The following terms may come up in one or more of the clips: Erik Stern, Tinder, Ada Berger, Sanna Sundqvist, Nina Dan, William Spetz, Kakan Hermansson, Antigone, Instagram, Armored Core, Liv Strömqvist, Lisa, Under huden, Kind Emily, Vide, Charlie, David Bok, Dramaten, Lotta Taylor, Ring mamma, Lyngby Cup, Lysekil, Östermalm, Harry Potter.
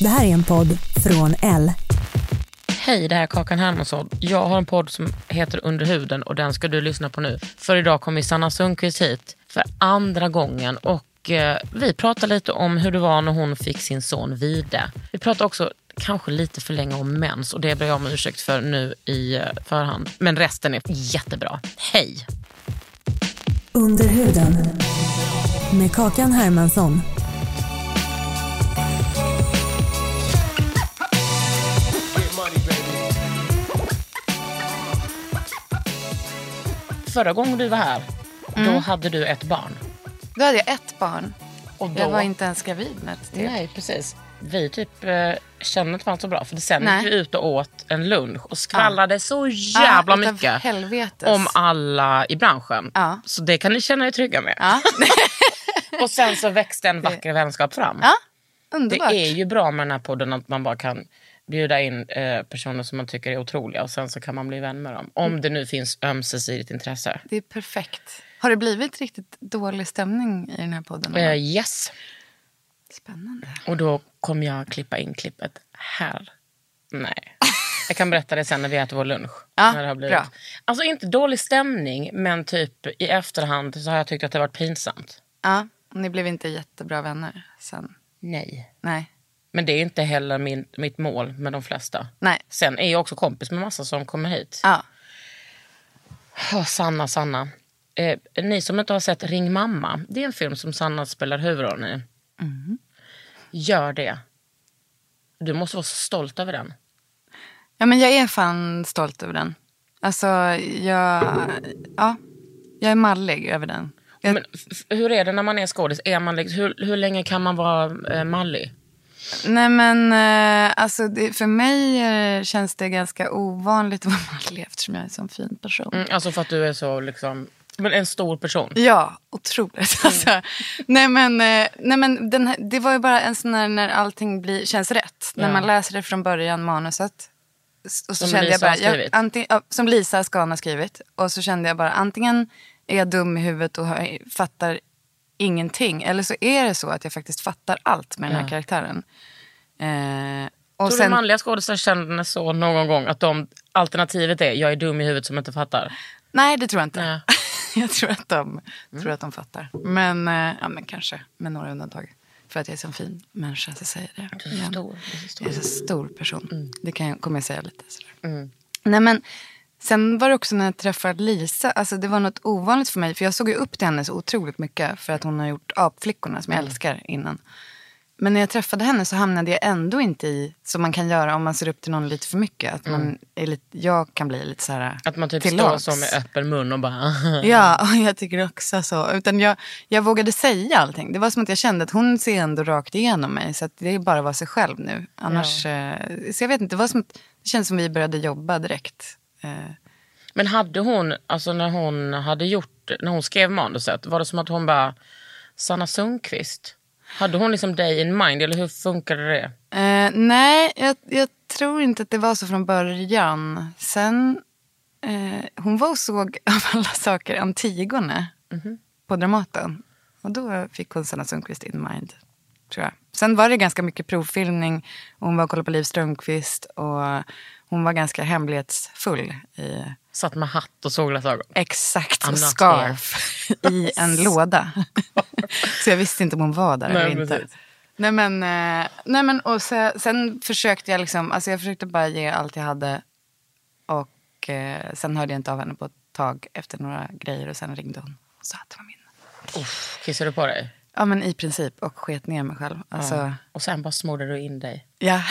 Det här är en podd från L. Hej, det här är Kakan Hermansson. Jag har en podd som heter Under huden och den ska du lyssna på nu. För idag kommer Sanna Sundqvist hit för andra gången och vi pratar lite om hur det var när hon fick sin son Vide. Vi pratar också kanske lite för länge om mens och det ber jag om ursäkt för nu i förhand. Men resten är jättebra. Hej! Under huden med Kakan Hermansson. Förra gången du var här, då hade du ett barn. Då hade jag ett barn. Och då... Jag var inte ens gravid med ett typ. Nej, precis. Vi typ kände inte så bra. För sen gick vi ut och åt en lunch och skvallrade så jävla mycket om alla i branschen. Ah. Så det kan ni känna er trygga med. Ah. Och sen så växte en vacker vänskap fram. Ah. Underbart. Det är ju bra med den här podden att man bara kan... bjuda in personer som man tycker är otroliga och sen så kan man bli vän med dem. Om det nu finns ömsesidigt intresse. Det är perfekt. Har det blivit riktigt dålig stämning i den här podden? Yes. Spännande. Och då kommer jag klippa in klippet här. Nej. Jag kan berätta det sen när vi äter vår lunch. Ja, när det har blivit. Bra. Alltså inte dålig stämning, men typ i efterhand så har jag tyckt att det har varit pinsamt. Ja, och ni blev inte jättebra vänner sen. Nej. Nej. Men det är inte heller mitt mål med de flesta. Nej. Sen är jag också kompis med massa som kommer hit. Ja. Oh, Sanna. Ni som inte har sett Ring mamma. Det är en film som Sanna spelar huvudrollen i. Mm. Gör det. Du måste vara så stolt över den. Ja, men jag är fan stolt över den. Alltså, jag är mallig över den. Men hur är det när man är skådis? Är man, hur länge kan man vara mallig? Nej men alltså för mig känns det ganska ovanligt att vara mallig eftersom jag är en sån fin person. Alltså för att du är så liksom en stor person. Ja, otroligt alltså. Nej men det var ju bara en sån här när allting känns rätt. När man läser det från början manuset. Och så som kände Lisa jag bara som Lisa Skan har skrivit och så kände jag bara antingen är jag dum i huvudet och fattar ingenting. Eller så är det så att jag faktiskt fattar allt med den här karaktären. Och tror sen... du manliga skådespelare känner så någon gång att de alternativet är jag är dum i huvudet som inte fattar? Nej, det tror jag inte. Jag tror att de fattar. Men, men kanske med några undantag. För att jag är så en fin människa så säger det. Du är stor. Jag är en stor person. Mm. Det kommer jag säga lite sådär. Mm. Nej men... Sen var det också när jag träffade Lisa. Alltså det var något ovanligt för mig. För jag såg ju upp till henne så otroligt mycket. För att hon har gjort Apflickorna som jag älskar innan. Men när jag träffade henne så hamnade jag ändå inte i... Som man kan göra om man ser upp till någon lite för mycket. Att man är lite, jag kan bli lite så här... Att man typ står så med öppen mun och bara... Ja, och jag tycker också så. Utan jag vågade säga allting. Det var som att jag kände att hon ser ändå rakt igenom mig. Så att det är bara att vara sig själv nu. Annars... Ja. Så jag vet inte, det känns som vi började jobba direkt... Men hade hon, alltså när hon skrev manuset, var det som att hon bara Sanna Sundqvist? Hade hon liksom dig in mind, eller hur funkade det? Nej, jag tror inte att det var så från början. Sen, hon var och såg av alla saker Antigone på Dramaten. Och då fick hon Sanna Sundqvist in mind, tror jag. Sen var det ganska mycket provfilmning. Hon var och kollade på Liv Strömqvist och... Hon var ganska hemlighetsfull. Satt med hatt och solglasögon. Exakt, och scarf i en låda. Så jag visste inte om hon var där eller inte. Precis. Nej men och sen försökte jag liksom, alltså jag försökte bara ge allt jag hade och sen hörde jag inte av henne på ett tag efter några grejer och sen ringde hon och sa att det var min. Uff, kissade du på dig? Ja, men i princip. Och sket ner mig själv. Alltså, ja. Och sen bara smordade du in dig? Ja,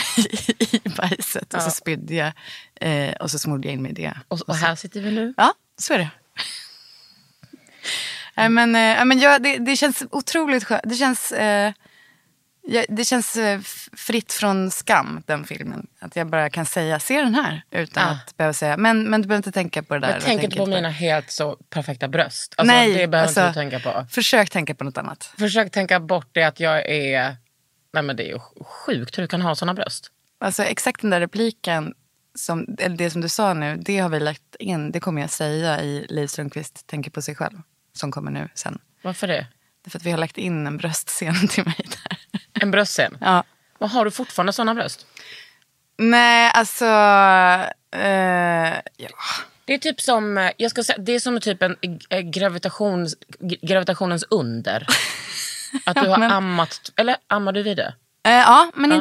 i bajset. Ja. Och så spydde jag. Och så smorde jag in mig i det. Och här sitter vi nu? Ja, så är det. Men jag, det känns otroligt skönt. Det känns fritt från skam, den filmen. Att jag bara kan säga, se den här utan att behöva säga. Men du behöver inte tänka på det där. Jag tänker inte på mina helt så perfekta bröst. Alltså, nej, det behöver alltså, inte tänka på. Försök tänka på något annat. Försök tänka bort det att jag är... Nej, men det är ju sjukt hur du kan ha såna bröst. Alltså exakt den där repliken, som, eller det som du sa nu, det har vi lagt in. Det kommer jag säga i Liv Strömqvist tänker på sig själv, som kommer nu sen. Varför det? Det är för att vi har lagt in en bröstscen till mig där. En bröstscen? Ja. Och har du fortfarande såna bröst? Nej, alltså... ja. Det är typ som... Jag ska säga, det är som typ en gravitationens under. Att du har ammat... Eller ammar du Vide? Ja, men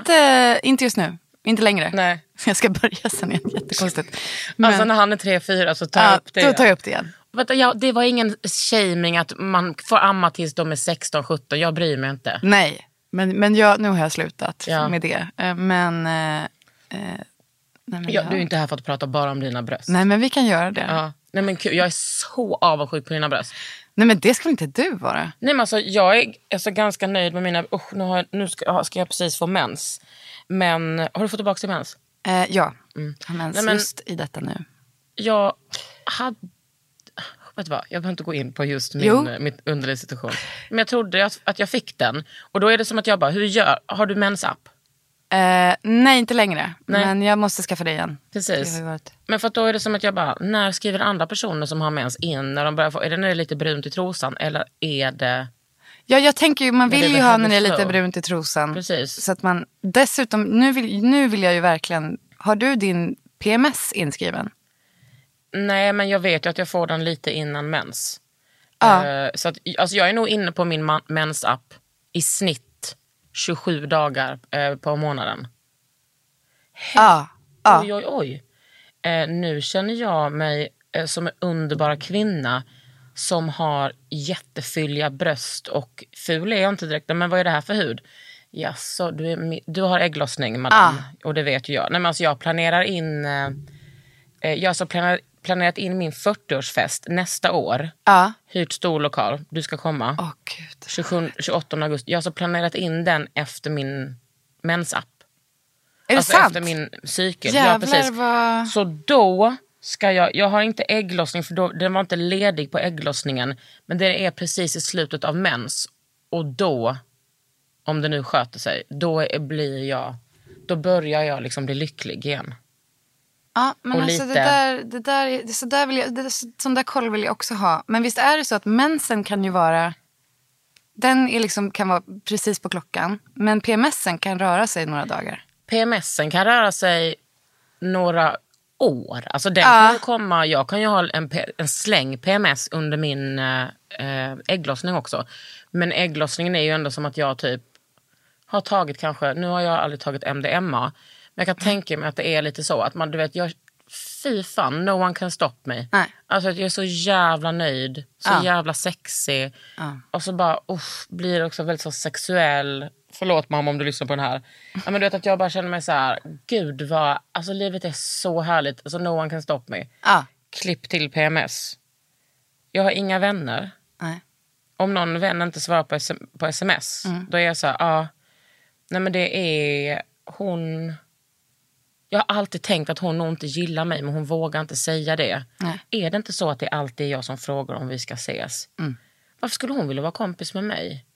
inte just nu. Inte längre. Nej. Jag ska börja sen igen, jättekonstigt. Men, alltså när han är 3-4 så tar jag upp det. Då tar jag upp det igen. Ja, det var ingen shaming att man får amma tills de är 16-17. Jag bryr mig inte. Nej, men nu har jag slutat med det. Men, du är inte här för att prata bara om dina bröst. Nej, men vi kan göra det. Ja. Nej, men jag är så avundsjuk på dina bröst. Nej, men det ska inte du vara. Nej, men alltså, jag är alltså ganska nöjd med mina... Usch, nu ska jag precis få mens. Men har du fått tillbaka till mens? Ja, jag har mens. Nej, men, just i detta nu. Jag hade... Vet du vad? Jag behöver inte gå in på just mitt underlivssituation. Men jag trodde att jag fick den. Och då är det som att jag bara, har du mensapp? Nej, inte längre. Nej. Men jag måste skaffa det igen. Precis. Men för att då är det som att jag bara, när skriver andra personer som har mens in? När de börjar få, är det när det är lite brunt i trosan? Eller är det... Ja, jag tänker ju, man vill ju ha när det är lite brunt i trosan. Precis. Så att man, dessutom, nu vill jag ju verkligen... Har du din PMS inskriven? Nej, men jag vet ju att jag får den lite innan mens. Ja. Så att, alltså jag är nog inne på min mensapp i snitt 27 dagar på månaden. Ja. Oj. Nu känner jag mig som en underbara kvinna som har jättefylliga bröst och ful är jag inte direkt. Men vad är det här för hud? Jaså, du har ägglossning, madame. Ja. Och det vet ju jag. Nej, men alltså jag planerar in... Jag har så planerat in min 40-årsfest nästa år. Ja. Hyrt stor lokal. Du ska komma. Åh, Gud. 28 augusti. Jag har så planerat in den efter min mensapp. Är alltså det sant? Efter min cykel. Jävlar, ja, precis. Vad... Så då ska jag har inte ägglossning för då, den var inte ledig på ägglossningen. Men det är precis i slutet av mens. Och då, om det nu sköter sig, då börjar jag liksom bli lycklig igen. Ja, men alltså lite... Sån där koll vill jag också ha. Men visst är det så att mensen kan ju vara... Den är liksom, kan vara precis på klockan. Men PMSen kan röra sig några dagar. PMSen kan röra sig några år. Alltså den kan ju komma... Jag kan ju ha en släng PMS under min ägglossning också. Men ägglossningen är ju ändå som att jag typ... Har tagit kanske... Nu har jag aldrig tagit MDMA... Jag kan tänka mig att det är lite så. Att man, du vet, fy fan, no one can stop me. Nej. Alltså jag är så jävla nöjd. Så jävla sexig. Och så bara, blir också väldigt så sexuell. Förlåt mamma om du lyssnar på den här. Ja, men du vet att jag bara känner mig så här. Gud vad, alltså livet är så härligt. Alltså no one can stop me. Klipp till PMS. Jag har inga vänner. Nej. Om någon vän inte svarar på sms. Då är jag så här, nej men det är hon... Jag har alltid tänkt att hon nog inte gillar mig, men hon vågar inte säga det. Nej. Är det inte så att det alltid är jag som frågar om vi ska ses? Mm. Varför skulle hon vilja vara kompis med mig?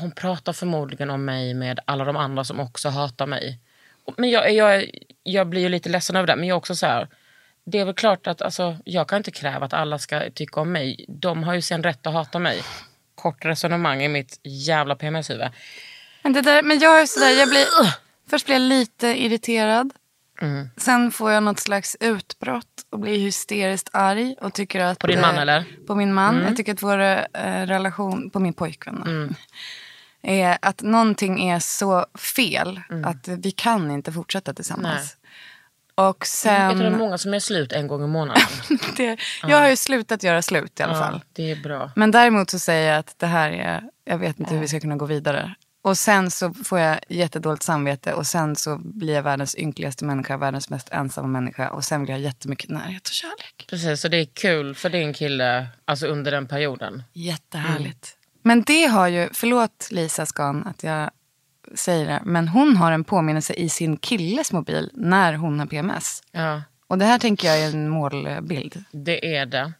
Hon pratar förmodligen om mig med alla de andra som också hatar mig. Men jag blir ju lite ledsen över det. Men jag är också så här... Det är väl klart att alltså, jag kan inte kräva att alla ska tycka om mig. De har ju sen rätt att hata mig. Kort resonemang i mitt jävla PMS-huvud. Men jag är sådär, jag blir... Först blir jag lite irriterad. Sen får jag något slags utbrott och blir hysteriskt arg och tycker att på din man eller? På min man. Jag tycker att vår relation på min pojkvän. är att någonting är så fel att vi kan inte fortsätta tillsammans. Nej. Och sen... Jag tror det är många som är slut en gång i månaden. Jag har ju slutat göra slut i alla fall. Det är bra. Men däremot så säger jag att det här är... Jag vet inte hur vi ska kunna gå vidare. Och sen så får jag jättedåligt samvete. Och sen så blir jag världens ynkligaste människa. Världens mest ensamma människa. Och sen vill jag jättemycket närhet och kärlek. Precis, så det är kul för din kille. Alltså under den perioden. Jättehärligt. Mm. Men det har ju... Förlåt Lisa Skan att jag... säger det, men hon har en påminnelse i sin killes mobil när hon har PMS. Ja. Och det här tänker jag är en målbild. Det är det.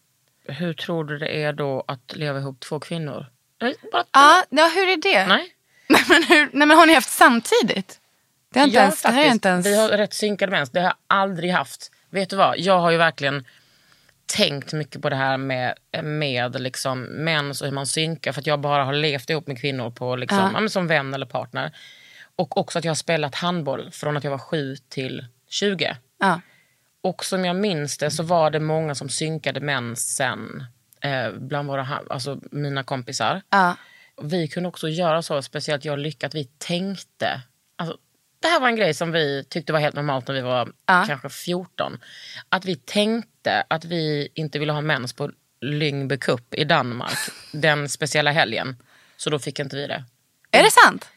Hur tror du det är då att leva ihop två kvinnor? Ja, hur är det? Nej, men har ni haft samtidigt? Det har inte ens, faktiskt, det har inte ens... Vi har rätt synkade mens. Det har jag aldrig haft. Vet du vad? Jag har ju verkligen tänkt mycket på det här med liksom mens och hur man synkar, för att jag bara har levt ihop med kvinnor på liksom, som vän eller partner, och också att jag har spelat handboll från att jag var 7 till 20. Och som jag minns det så var det många som synkade mensen bland våra, alltså mina kompisar. Vi kunde också göra så, speciellt jag lyckats, vi tänkte, alltså det här var en grej som vi tyckte var helt normalt när vi var kanske 14. Att vi tänkte att vi inte ville ha mens på Lyngby Cup i Danmark den speciella helgen. Så då fick inte vi det. Är det sant?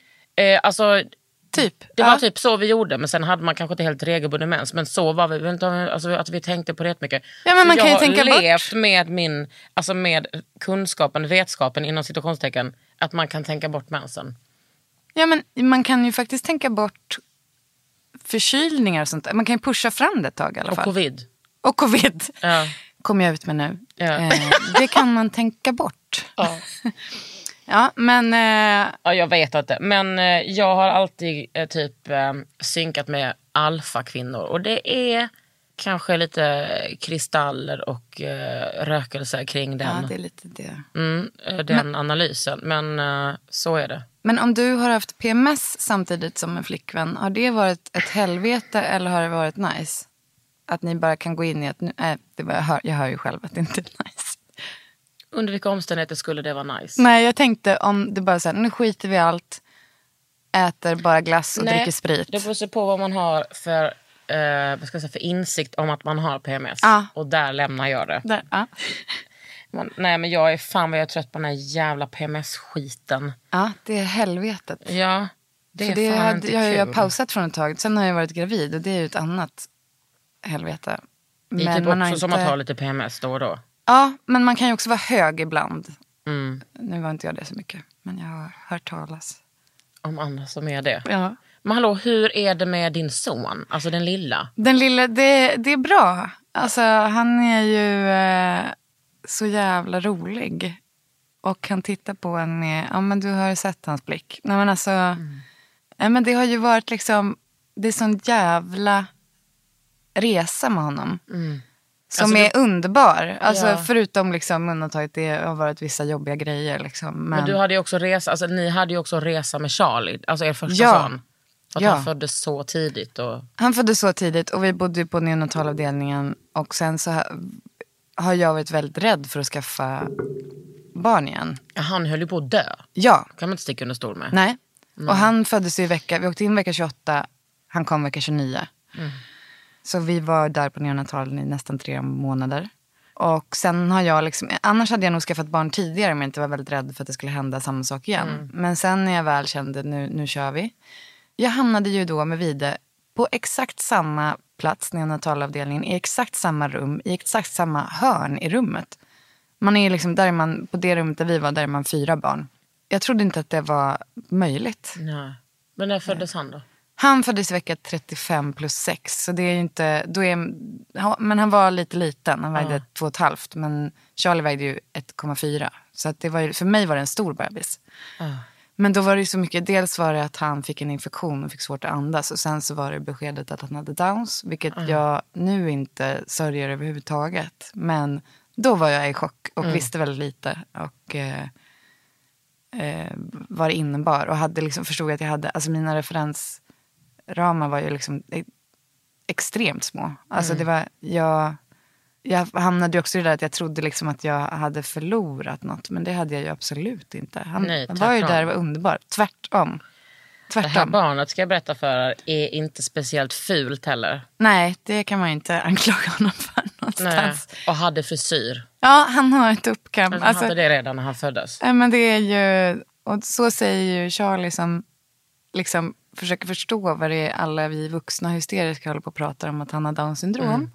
Alltså, typ. Det var typ så vi gjorde. Men sen hade man kanske inte helt regelbunden mens. Men så var vi. Alltså, att vi tänkte på det rätt mycket. Ja, men man kan ju tänka bort. Jag har levt med min, alltså med kunskapen, vetskapen inom situationstecken, att man kan tänka bort mensen. Ja, men man kan ju faktiskt tänka bort förkylningar och sånt. Man kan ju pusha fram det ett tag i alla fall. Och covid. Och covid. Ja. Kommer jag ut med nu. Ja. Det kan man tänka bort. Ja, ja, men... Ja, jag vet inte. Men jag har alltid typ synkat med alfakvinnor. Och det är kanske lite kristaller och rökelse kring den. Ja, det är lite det. Den analysen. Men så är det. Men om du har haft PMS samtidigt som en flickvän, har det varit ett helvete eller har det varit nice? Att ni bara kan gå in i att... Nej, jag hör ju själv att det inte är nice. Under vilka omständigheter skulle det vara nice? Nej, jag tänkte om det bara så här, nu skiter vi allt, äter bara glass och dricker sprit. Det beror på vad man har för, vad ska jag säga, för insikt om att man har PMS. Och där lämnar jag det. Där, nej, men jag är fan vad jag är trött på den här jävla PMS-skiten. Ja, det är helvetet. Ja, det är det fan inte kul. Jag har pausat från ett tag. Sen har jag varit gravid och det är ju ett annat helvete. Men det är typ också inte... som att ha lite PMS då och då. Ja, men man kan ju också vara hög ibland. Nu var inte jag det så mycket. Men jag har hört talas om andra som är det. Ja. Men hallå, hur är det med din son? Alltså den lilla. Den lilla, det är bra. Alltså han är ju... så jävla rolig. Och han tittar på en med... Ja, men du har sett hans blick. Nej, men alltså... Nej, men det har ju varit liksom... Det är sån jävla resa med honom. Som alltså, är underbar. Alltså förutom liksom undantaget, det har varit vissa jobbiga grejer liksom. Men du hade ju också resa... Alltså ni hade ju också resa med Charlie. Alltså er första son. Att han föddes så tidigt. Och... Han föddes så tidigt och vi bodde ju på neonatalavdelningen. Och sen så... har jag varit väldigt rädd för att skaffa barn igen. Han höll ju på att dö. Ja. Kan man inte sticka under stol med. Nej. Och han föddes i vecka... Vi åkte in vecka 28. Han kom vecka 29. Så vi var där på neonatalen i nästan 3 månader. Och sen har jag liksom... Annars hade jag nog skaffat barn tidigare, men jag inte var väldigt rädd för att det skulle hända samma sak igen. Men sen när jag väl kände, nu kör vi. Jag hamnade ju då med Vide på exakt samma... plats, neonatalavdelningen, i exakt samma rum, i exakt samma hörn i rummet. Man är liksom, där är man, på det rummet där vi var, där är man 4 barn. Jag trodde inte att det var möjligt. Nej. Men när föddes han då? Han föddes vecka 35+6, så det är ju inte, då är, men han var lite liten, han vägde 2,5, men Charlie vägde ju 1,4. Så att det var ju, för mig var det en stor bebis. Men då var det ju så mycket, dels var det att han fick en infektion och fick svårt att andas. Och sen så var det beskedet att han hade Downs, vilket jag nu inte sörjer överhuvudtaget. Men då var jag i chock och visste väldigt lite. Och var innebar. Och hade liksom, förstod att jag hade, alltså mina referensramar var ju liksom extremt små. Alltså det var, jag jag hamnade ju också i det där att jag trodde liksom att jag hade förlorat något. Men det hade jag ju absolut inte. Han var ju där och var underbar. Tvärtom. Det här barnet, ska jag berätta för er, är inte speciellt fult heller. Nej, det kan man inte anklaga honom för någonstans. Nej. Och hade frisyr. Ja, han har ett uppkam. Han hade det redan när han föddes. Men det är ju... Och så säger ju Charlie som liksom försöker förstå vad det är alla vi vuxna hysteriska håller på att prata om, att han har Down-syndrom. Mm.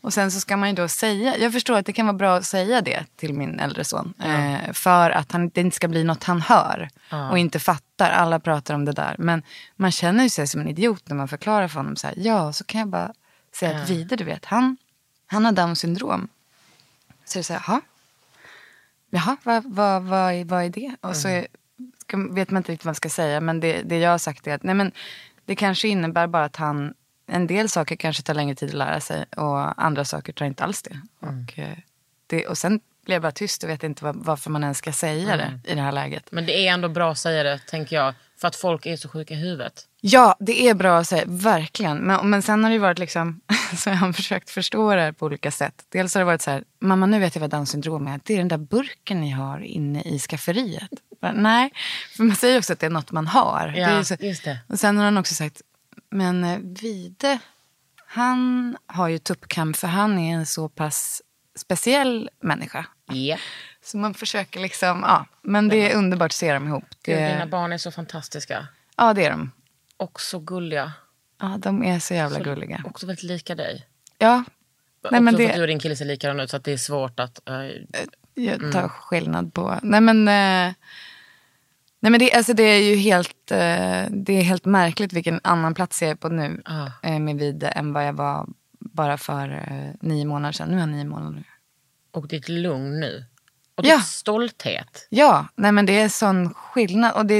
Och sen så ska man ju då säga... Jag förstår att det kan vara bra att säga det till min äldre son. Mm. För att det inte ska bli något han hör. Mm. Och inte fattar. Alla pratar om det där. Men man känner ju sig som en idiot när man förklarar för honom så här. Ja, så kan jag bara säga att Vide, du vet. Han har Down-syndrom. Så är det så här, jaha, vad är det? Och så vet man inte riktigt vad man ska säga. Men det jag har sagt är att nej, men det kanske innebär bara att han... En del saker kanske tar längre tid att lära sig och andra saker tar inte alls det. Och sen blir jag bara tyst och vet inte varför man ens ska säga det i det här läget. Men det är ändå bra att säga det, tänker jag, för att folk är så sjuka i huvudet. Ja, det är bra att säga, verkligen. Men sen har det ju varit liksom, så jag har försökt förstå det här på olika sätt. Dels har det varit så här, mamma, nu vet jag vad Down-syndrom är. Det är den där burken ni har inne i skafferiet. Nej, för man säger också att det är något man har. Ja, det är så, just det. Och sen har han också sagt... Men Vide, han har ju tuppkam för han är en så pass speciell människa. Yeah. Så man försöker liksom, ja. Men det är underbart att se dem ihop. Dina barn är så fantastiska. Ja, det är de. Och så gulliga. Ja, de är så jävla gulliga. Också väldigt lika dig. Ja. Nej, men det... För att du och din kille ser likadan ut så att det är svårt att... Jag tar skillnad på... Nej men det är ju helt, det är helt märkligt vilken annan plats jag är på nu med Vide än vad jag var bara för 9 månader sedan. Nu är jag 9 månader. Och ditt lugn nu. Och ditt stolthet. Ja, nej men det är sån skillnad. Och det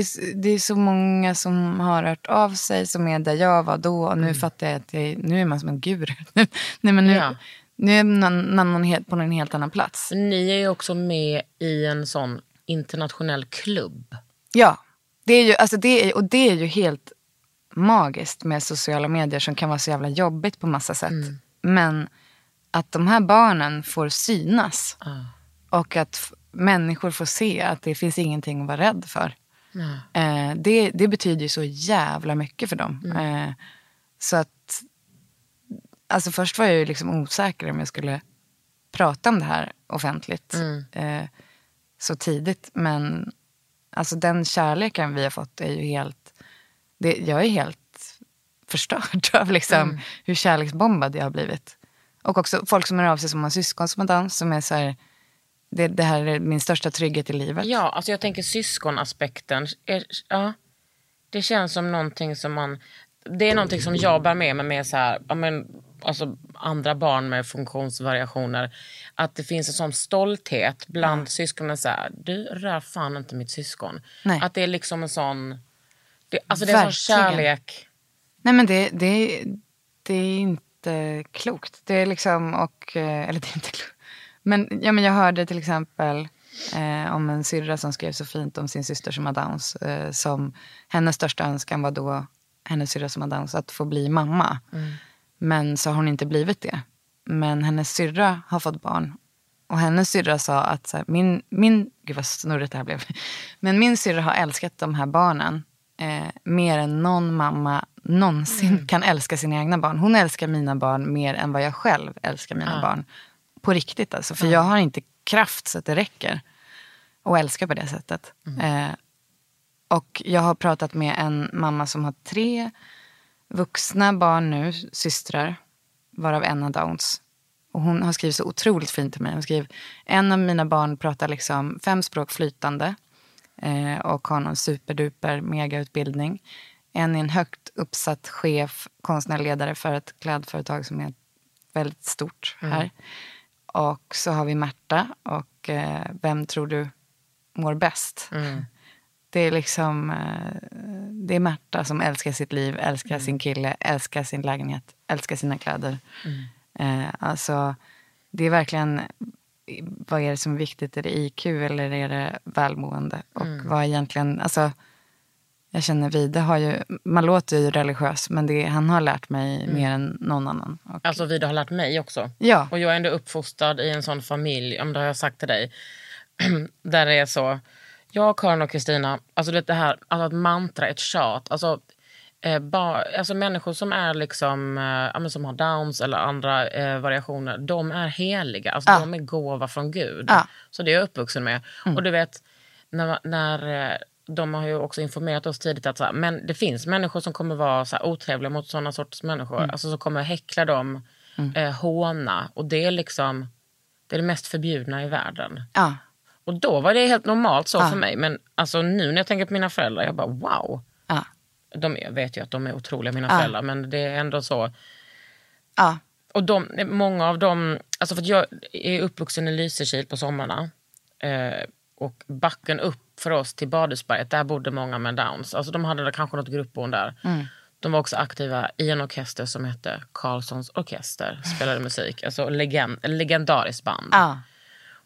är så många som har hört av sig som är där jag var då. Och nu fattar jag att nu är man som en guru. Nej men nu... Ja. Nu är man på en helt annan plats. Ni är ju också med i en sån internationell klubb. Ja, det är ju, alltså det är ju helt magiskt med sociala medier som kan vara så jävla jobbigt på massa sätt. Mm. Men att de här barnen får synas och att människor får se att det finns ingenting att vara rädd för. Mm. Det betyder ju så jävla mycket för dem. Mm. Så att alltså först var jag ju liksom osäker om jag skulle prata om det här offentligt så tidigt, men alltså den kärleken vi har fått är ju helt... jag är helt förstörd av liksom hur kärleksbombad jag har blivit. Och också folk som är av sig som har syskon som har dans, som är så här... Det här är min största trygghet i livet. Ja, alltså jag tänker syskonaspekten. Det känns som någonting som man... Det är någonting som jag bär med mig med så här... Alltså andra barn med funktionsvariationer, att det finns en sån stolthet bland syskonen så här, du rör fan inte mitt syskon. Nej. Att det är liksom en sån alltså det är en sån kärlek. Nej men det är inte klokt. Det är liksom eller det är inte klokt. Men jag hörde till exempel om en syrra som skrev så fint om sin syster som har Downs, som hennes största önskan var då hennes syrra som har Downs att få bli mamma. Mm. Men så har hon inte blivit det. Men hennes syrra har fått barn. Och hennes syrra sa att så här, gud vad snurrigt det här blev. Men min syrra har älskat de här barnen mer än någon mamma någonsin kan älska sina egna barn. Hon älskar mina barn mer än vad jag själv älskar mina barn. På riktigt alltså. För jag har inte kraft så att det räcker. Och älskar på det sättet. Mm. Och jag har pratat med en mamma som har 3... vuxna barn nu, systrar, varav en har Downs. Och hon har skrivit så otroligt fint till mig. Hon skrev, en av mina barn pratar liksom 5 språk flytande och har någon superduper megautbildning. En är en högt uppsatt chef, konstnärledare för ett klädföretag som är väldigt stort här. Mm. Och så har vi Märta och vem tror du mår bäst? Mm. Det är liksom, det är Märta som älskar sitt liv, älskar sin kille, älskar sin lägenhet, älskar sina kläder. Mm. Alltså, det är verkligen, vad är det som är viktigt? Är det IQ eller är det välmående? Och vad egentligen, alltså, Jag känner Vide har ju, man låter ju religiös, men det, han har lärt mig mer än någon annan. Och, alltså Vide har lärt mig också. Ja. Och jag är ändå uppfostrad i en sån familj, om det har jag sagt till dig, där det är så, jag, Karin och Kristina, alltså det här, alltså ett mantra, ett tjat, alltså, alltså människor som är liksom, som har Downs eller andra variationer, de är heliga, alltså de är gåva från Gud. Så det är jag uppvuxen med. Och du vet, när de har ju också informerat oss tidigt att så här, men det finns människor som kommer vara så här otrevliga mot sådana sorts människor, alltså som kommer häckla dem, håna, och det är liksom, det är det mest förbjudna i världen. Och då var det helt normalt så för mig, men alltså nu när jag tänker på mina föräldrar, jag bara wow. Jag vet ju att de är otroliga, mina föräldrar, men det är ändå så. Och många av dem, alltså för att jag är uppvuxen i Lysekil på sommarna, och backen upp för oss till Badhusberget, där bodde många med Downs. Alltså de hade kanske något gruppboende där. De var också aktiva i en orkester som hette Karlssons orkester, spelade musik, alltså legendariskt band.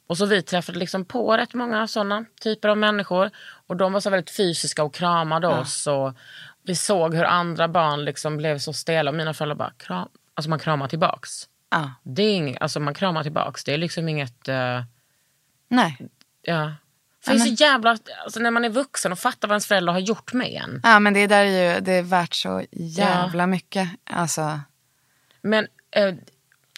Och så vi träffade liksom på rätt många sådana typer av människor. Och de var så väldigt fysiska och kramade oss. Och vi såg hur andra barn liksom blev så stela. Och mina föräldrar bara, alltså man kramar tillbaks. Det är inget, alltså man kramar tillbaks. Det är liksom inget... Nej. Ja. För det är så jävla... Alltså när man är vuxen och fattar vad ens föräldrar har gjort med en. Ja, men det där är ju... Det är värt så jävla mycket. Alltså... Men...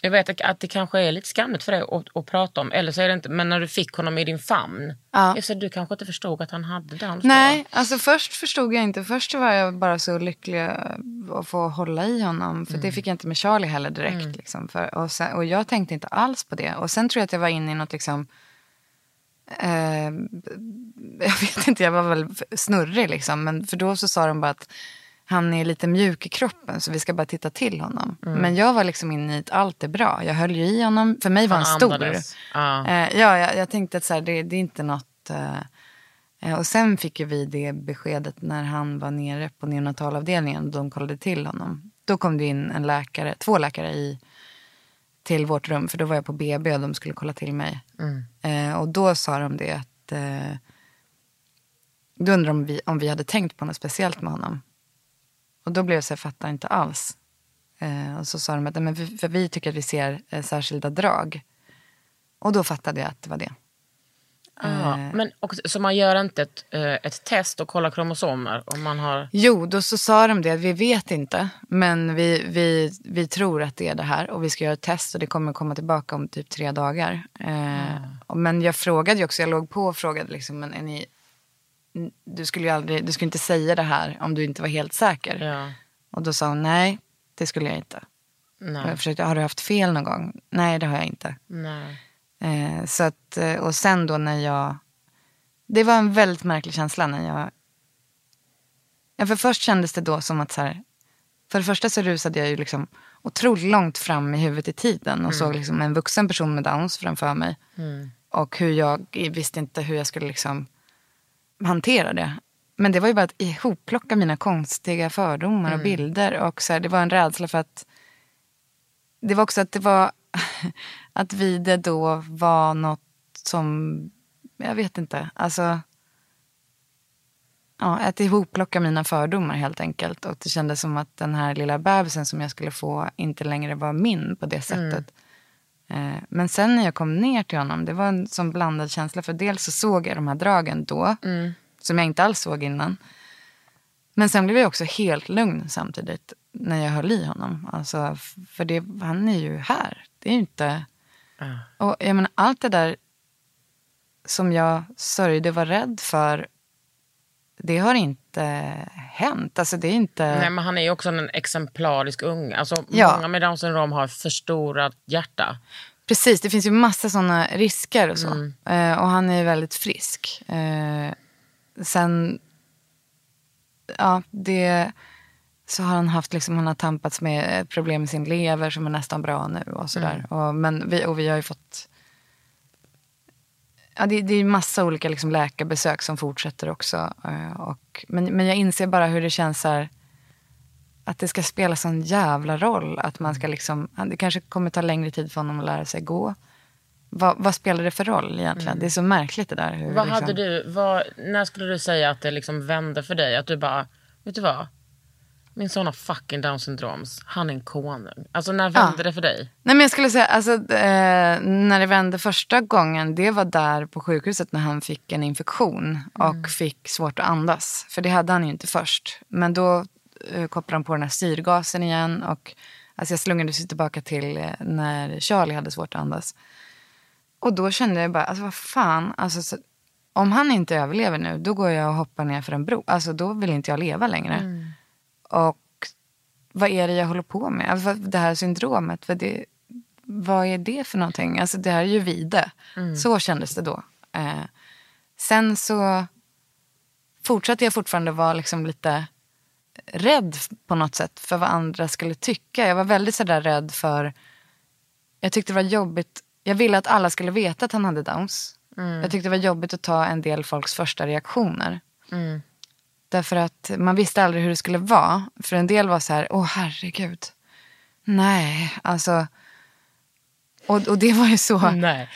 jag vet att det kanske är lite skamligt för dig att prata om. Eller så är det inte. Men när du fick honom i din famn. Eftersom du kanske inte förstod att han hade det. Nej, alltså först förstod jag inte. Först var jag bara så lycklig att få hålla i honom. För det fick jag inte med Charlie heller direkt. Liksom, och jag tänkte inte alls på det. Och sen tror jag att jag var inne i något liksom... jag vet inte, jag var väl snurrig liksom. Men för då så sa de bara att... Han är lite mjuk i kroppen så vi ska bara titta till honom. Men jag var liksom inne i att allt är bra. Jag höll ju i honom. För mig var han stor. Jag tänkte att så här, det är inte något... och sen fick ju vi det beskedet när han var nere på neonatalavdelningen och de kollade till honom. Då kom det in en läkare, två läkare till vårt rum. För då var jag på BB och de skulle kolla till mig. Och då sa de det att... då undrade om vi hade tänkt på något speciellt med honom. Och då blev jag så här, fattar inte alls. Och så sa de att men vi tycker att vi ser särskilda drag. Och då fattade jag att det var det. Men och, så man gör inte ett test och kollar kromosomer om man har... Jo, då så sa de det. Vi vet inte, men vi tror att det är det här. Och vi ska göra ett test och det kommer komma tillbaka om typ 3 dagar. Men jag frågade ju också, jag låg på och frågade liksom, men är ni... Du skulle inte säga det här om du inte var helt säker. Och då sa hon, nej, det skulle jag inte. Jag försökte, har du haft fel någon gång? Nej, det har jag inte. Så att, och sen då när jag... Det var en väldigt märklig känsla när jag... Ja, för först kändes det då som att så här... För det första så rusade jag ju liksom otroligt långt fram i huvudet i tiden. Och såg liksom en vuxen person med Downs framför mig. Och hur jag visste inte hur jag skulle liksom... hantera det. Men det var ju bara att ihopplocka mina konstiga fördomar och bilder, och så här, det var en rädsla för att det var också att det var att Vide då var något som jag vet inte, alltså att ihopplocka mina fördomar helt enkelt, och det kändes som att den här lilla bebisen som jag skulle få inte längre var min på det sättet. Men sen när jag kom ner till honom, det var en sån blandad känsla. För dels så såg jag de här dragen då, som jag inte alls såg innan. Men sen blev jag också helt lugn samtidigt när jag höll i honom. Alltså, för det, han är ju här. Det är ju inte... Och jag menar, allt det där som jag sörjde, var rädd för, det har inte hänt. Alltså det är inte... Nej, men han är ju också en exemplarisk unge. Alltså många med Downs syndrom har förstorat hjärta. Precis, det finns ju massa sådana risker och så. Och han är väldigt frisk. Sen... Ja, det... Så har han haft liksom... Han har tampats med ett problem med sin lever som är nästan bra nu och sådär. Men vi har ju fått... Ja, det är ju massa olika liksom läkarbesök som fortsätter också. Men jag inser bara hur det känns här, att det ska spela sån jävla roll. Att man ska liksom, det kanske kommer ta längre tid för honom att lära sig gå. Vad spelar det för roll egentligen? Mm. Det är så märkligt det där. Hur, vad liksom... när skulle du säga att det liksom vände för dig? Att du bara, vet du vad? Min son har fucking Down-syndroms. Han är en konung. Alltså när vände det för dig? Nej men jag skulle säga, alltså, när det vände första gången, det var där på sjukhuset när han fick en infektion och fick svårt att andas. För det hade han ju inte först. Men då kopplade han på den här syrgasen igen och alltså jag slungade sig tillbaka till när Charlie hade svårt att andas. Och då kände jag bara, alltså vad fan, alltså, så, om han inte överlever nu, då går jag och hoppar ner för en bro. Alltså då vill inte jag leva längre. Mm. Och vad är det jag håller på med? Alltså, det här syndromet, vad är det för någonting? Alltså det här är ju Vide. Mm. Så kändes det då. Sen så fortsatte jag fortfarande vara liksom lite rädd på något sätt för vad andra skulle tycka. Jag var väldigt sådär rädd för, jag tyckte det var jobbigt. Jag ville att alla skulle veta att han hade Downs. Mm. Jag tyckte det var jobbigt att ta en del folks första reaktioner. Mm. Därför att man visste aldrig hur det skulle vara. För en del var så här, åh herregud. Nej, alltså. Och det var ju så. Nej.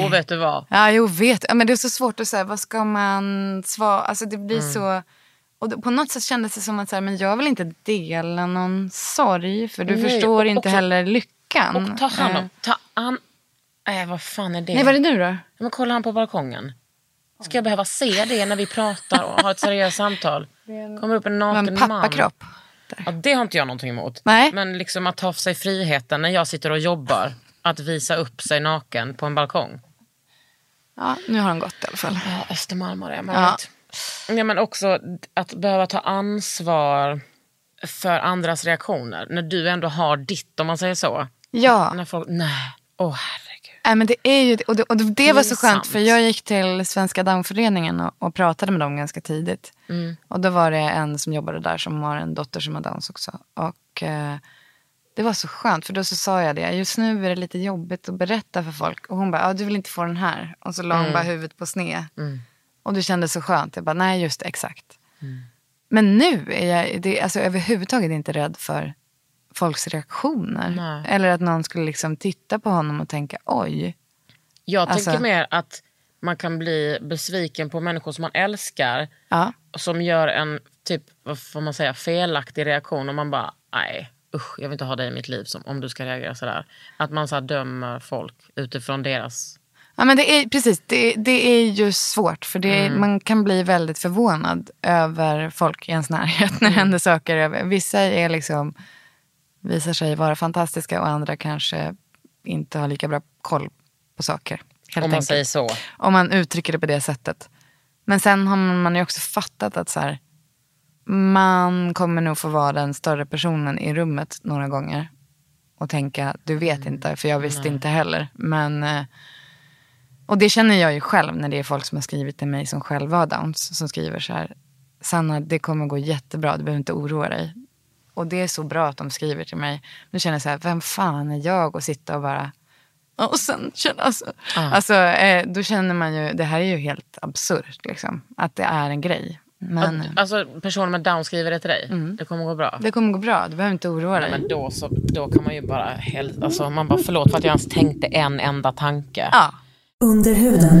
Jo, vet du vad. Ja, jo, vet. Men det är så svårt att säga, vad ska man svara? Alltså det blir så... Och på något sätt kändes det som att så här, men jag vill inte dela någon sorg. För du förstår inte heller lyckan. Och ta hand om vad fan är det? Nej, vad är det nu då? Men kolla han på balkongen. Ska jag behöva se det när vi pratar och har ett seriöst samtal? Kommer upp en naken man. Pappakropp. Ja, det har inte jag någonting emot. Nej. Men liksom att ta sig friheten när jag sitter och jobbar. Att visa upp sig naken på en balkong. Ja, nu har han gått i alla fall. Ja, Östermalm har det. Ja, men också att behöva ta ansvar för andras reaktioner. När du ändå har ditt, om man säger så. Ja. När folk, herregud. Nej, men det är ju, och det var så skönt, för jag gick till Svenska Downföreningen och pratade med dem ganska tidigt. Mm. Och då var det en som jobbade där som har en dotter som har Downs också. Och det var så skönt, för då så sa jag det. Just nu är det lite jobbigt att berätta för folk. Och hon bara, du vill inte få den här. Och så la hon bara huvudet på sned. Mm. Och det kändes så skönt. Jag bara, nej just det, exakt. Mm. Men nu är jag överhuvudtaget inte rädd för folks reaktioner. Nej. Eller att någon skulle liksom titta på honom och tänka, oj. Jag tänker mer att man kan bli besviken på människor som man älskar. Ja. Som gör en typ, vad får man säga, felaktig reaktion. Och man bara, nej, usch, jag vill inte ha dig i mitt liv som, om du ska reagera sådär. Att man så här dömer folk utifrån deras... Ja, men det är precis, det är ju svårt för det är, man kan bli väldigt förvånad över folk i ens närhet när det händer saker. Vissa är liksom, visar sig vara fantastiska och andra kanske inte har lika bra koll på saker. Helt enkelt. Säger så. Om man uttrycker det på det sättet. Men sen har man ju också fattat att så här, man kommer nog få vara den större personen i rummet några gånger och tänka, du vet inte, för jag visste inte heller. Men... Och det känner jag ju själv när det är folk som har skrivit till mig som själva har Downs. Som skriver så här, Sanna, det kommer gå jättebra, du behöver inte oroa dig. Och det är så bra att de skriver till mig. Nu känner jag så här, vem fan är jag att sitta och bara... Och sen känner jag så... Alltså, då känner man ju, det här är ju helt absurt liksom. Att det är en grej. Men, alltså personen med Down skriver det till dig? Det kommer gå bra? Det kommer gå bra, du behöver inte oroa dig. Men då kan man ju bara... Alltså, man bara, förlåt för att jag ens tänkte en enda tanke. Ja. Under huden.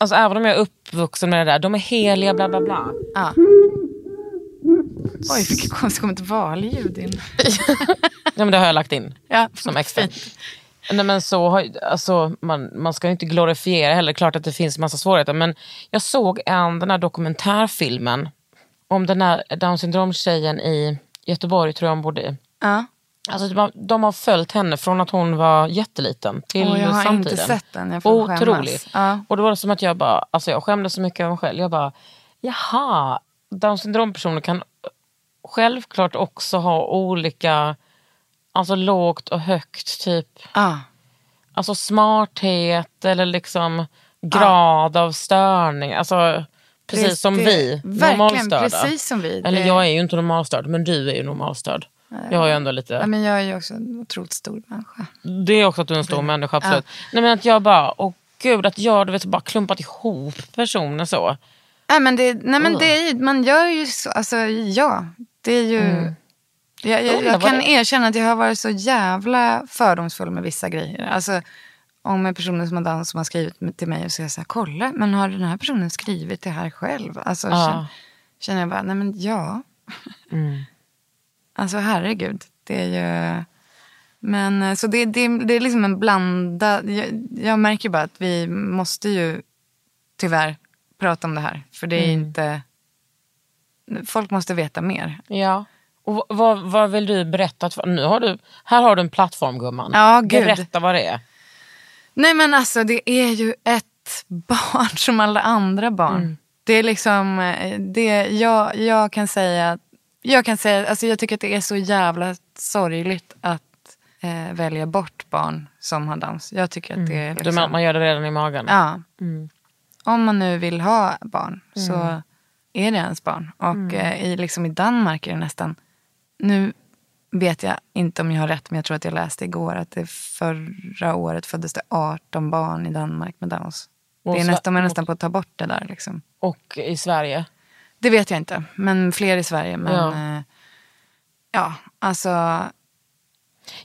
Alltså även om jag är uppvuxen med det där, de är heliga bla bla bla. Oj, vilket konstigt kommer ett valljud in. Ja, men det har jag lagt in som extra. Nej, men så har, alltså, man ska ju inte glorifiera heller. Klart att det finns massa svårigheter. Men jag såg den här dokumentärfilmen om den här Down syndrom-tjejen i Göteborg, tror jag hon bodde i. Ja. Alltså, de har följt henne från att hon var jätteliten till samtiden. Jag har inte sett den, jag får skämmas. Otroligt. Ja. Och då var det som att jag bara, alltså jag skämde så mycket av mig själv. Jag bara, jaha, Down syndrom-personer kan självklart också ha olika, alltså lågt och högt typ. Ja. Alltså smarthet eller liksom grad av störning, alltså... Precis som vi, normalstörda. Precis som vi. Eller jag är ju inte normalstörd, men du är ju normalstörd. Ja. Jag har ju ändå lite... Ja, men jag är ju också en otroligt stor människa. Det är också att du är en stor människa, absolut. Ja. Nej, men att jag bara, åh gud, att jag bara klumpat ihop personer så. Ja, men det är ju, man gör ju så, alltså det är ju... Jag kan erkänna att jag har varit så jävla fördomsfull med vissa grejer, alltså... Om en person som har skrivit till mig och säger så här, kolla, men har den här personen skrivit det här själv? Alltså känner jag bara, nej men ja. Mm. Alltså herregud, det är ju... Men så det är liksom en blandad... Jag märker bara att vi måste ju tyvärr prata om det här. För det är inte... Folk måste veta mer. Ja. Och vad vill du berätta? Nu har du... Här har du en plattform, gumman. Ja, gud. Berätta vad det är. Nej men alltså det är ju ett barn som alla andra barn. Mm. Det är liksom det jag kan säga. Jag kan säga, alltså jag tycker att det är så jävla sorgligt att välja bort barn som har dans. Jag tycker att det är liksom, man gör det redan i magen. Ja. Mm. Om man nu vill ha barn så är det ens barn. Och i Danmark är det nästan nu. Vet jag inte om jag har rätt, men jag tror att jag läste igår att det förra året föddes det 18 barn i Danmark med Downs. Det är nästan på att ta bort det där liksom. Och i Sverige? Det vet jag inte, men fler i Sverige. Men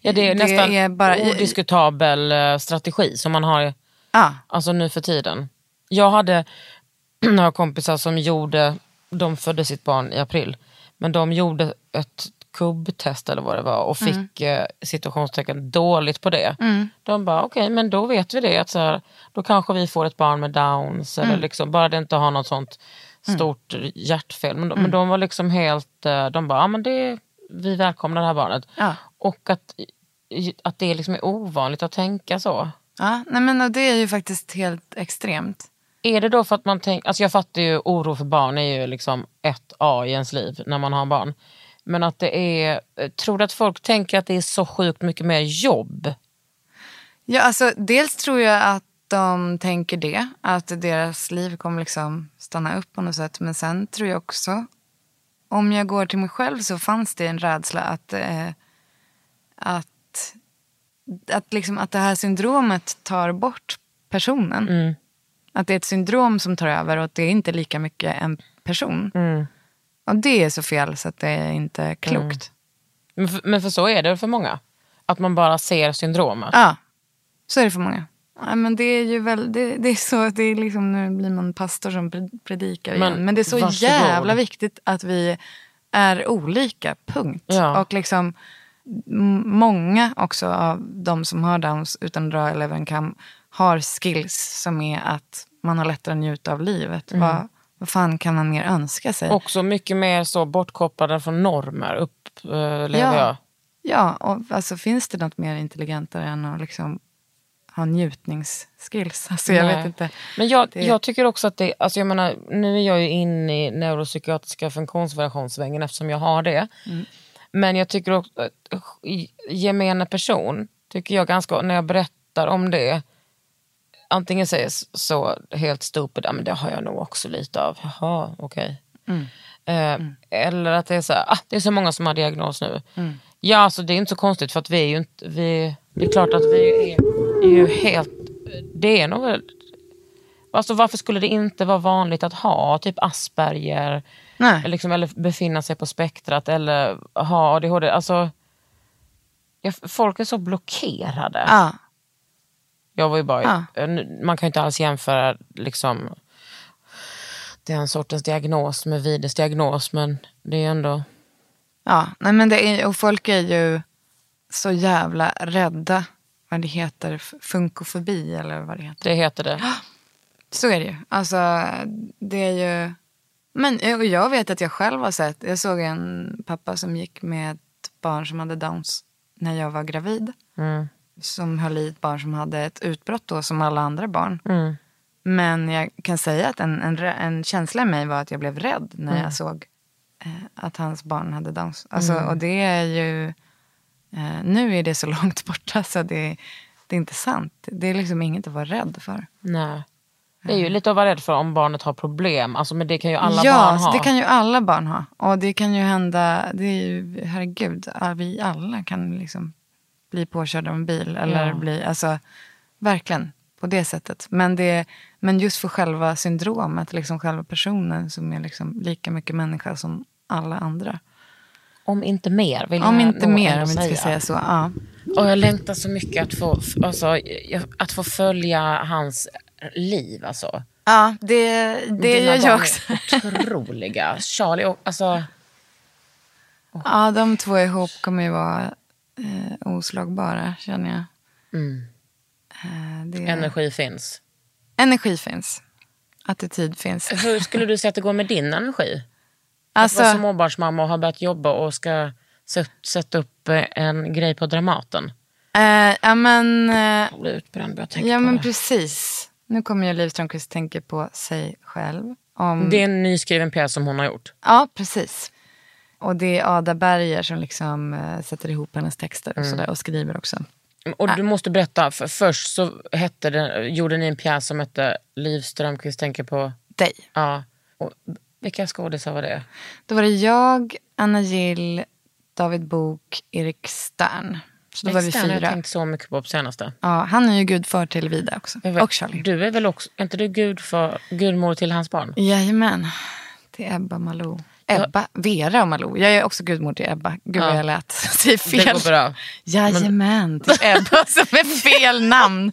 det är nästan en odiskutabel strategi som man har alltså nu för tiden. Jag hade några kompisar som de födde sitt barn i april, men de gjorde ett kubbtest eller vad det var och fick situationstecken dåligt på det. Mm. De bara, okej, men då vet vi det att så här, då kanske vi får ett barn med Downs eller liksom, bara det inte har något sånt stort hjärtfel. Men de var liksom helt, de bara, ja men vi välkomnar det här barnet. Ja. Och att det liksom är ovanligt att tänka så. Ja, nej men det är ju faktiskt helt extremt. Är det då för att man tänker, alltså jag fattar ju oro för barn är ju liksom ett A i ens liv när man har barn. Men att det är... Tror du att folk tänker att det är så sjukt mycket mer jobb? Ja, alltså dels tror jag att de tänker det. Att deras liv kommer liksom stanna upp på något sätt. Men sen tror jag också... Om jag går till mig själv så fanns det en rädsla att... att det här syndromet tar bort personen. Mm. Att det är ett syndrom som tar över och att det är inte lika mycket en person. Mm. Och det är så fel så att det är inte klokt. Mm. Men för så är det för många. Att man bara ser syndromet. Ja, så är det för många. Ja, men det är ju väl, det är så, det är liksom, nu blir man pastor som predikar igen. Men det är så jävla viktigt att vi är olika, punkt. Ja. Och liksom många också av de som har Downs utan dra eller även kam har skills som är att man har lättare att njuta av livet. Vad fan kan man mer önska sig? Också mycket mer så bortkopplade från normer upplever jag. Ja, och alltså finns det något mer intelligentare än att liksom ha njutningsskills? Alltså jag vet inte. Men jag tycker också att det, alltså jag menar, nu är jag ju inne i neuropsykiatriska funktionsvariationssvängen eftersom jag har det. Mm. Men jag tycker också att gemene person tycker jag ganska, när jag berättar om det, antingen sägs så helt stupid, men det har jag nog också lite av. Jaha, okej. Okay. Eller att det är så här, det är så många som har diagnos nu. Mm. Ja, alltså det är inte så konstigt för att vi är ju inte, det är klart att vi är ju helt, det är nog, alltså varför skulle det inte vara vanligt att ha typ Asperger, liksom, eller befinna sig på spektrat eller ha ADHD, alltså folk är så blockerade. Ja. Jag var ju bara, man kan ju inte alls jämföra liksom den sortens diagnos med Vides diagnos, men det är ändå Ja, nej men det är, och folk är ju så jävla rädda. Vad det heter, funkofobi eller vad det heter. Det heter det. Så är det ju. Alltså, det är ju... Men, och jag vet att jag själv har sett... Jag såg en pappa som gick med ett barn som hade Downs när jag var gravid. Mm. Som höll i ett barn som hade ett utbrott då, som alla andra barn. Mm. Men jag kan säga att en känsla i mig var att jag blev rädd när jag såg att hans barn hade Downs. Alltså, och det är ju... nu är det så långt borta så det är inte sant. Det är liksom inget att vara rädd för. Nej. Det är ju lite att vara rädd för om barnet har problem. Alltså, men det kan ju alla barn ha. Ja, det kan ju alla barn ha. Och det kan ju hända... Det är ju, herregud, vi alla kan liksom bli påkörda av en bil. Eller bli... Alltså, verkligen, på det sättet. Men just för själva syndromet, liksom själva personen som är liksom lika mycket människa som alla andra. Om inte mer. Om inte mer, om jag ska säga så. Ja. Och jag längtar så mycket att få följa hans... liv, alltså. Ja, det gör jag också. Otroliga. Charlie och, alltså... Oh. Ja, de två ihop kommer ju vara oslagbara, känner jag. Mm. Energi finns. Attityd finns. Hur skulle du säga att det går med din energi? Alltså... Att vara småbarnsmamma och har börjat jobba och ska sätta upp en grej på Dramaten. Precis. Nu kommer jag Liv Strömqvist tänka på sig själv. Det är en nyskriven pjäs som hon har gjort. Ja, precis. Och det är Ada Berger som liksom sätter ihop hennes texter och, sådär, och skriver också. Och du måste berätta, för först så gjorde ni en pjäs som hette Liv Strömqvist tänker på... dig. Ja. Och vilka skådespelare var det? Då var det jag, Anna Gill, David Bok, Erik Stern... Så då var vi 4. Jag har tänkt så mycket på senaste. Ja, han är ju gudfar till Vide också. Och Charlie. Du är väl också, är inte du gudmor till hans barn? Jajamän, till Ebba Malou. Vera och Malou. Jag är också gudmor till Ebba. Gud vad jag lät sig fel. Det går bra. Jajamän, till Ebba som är fel namn.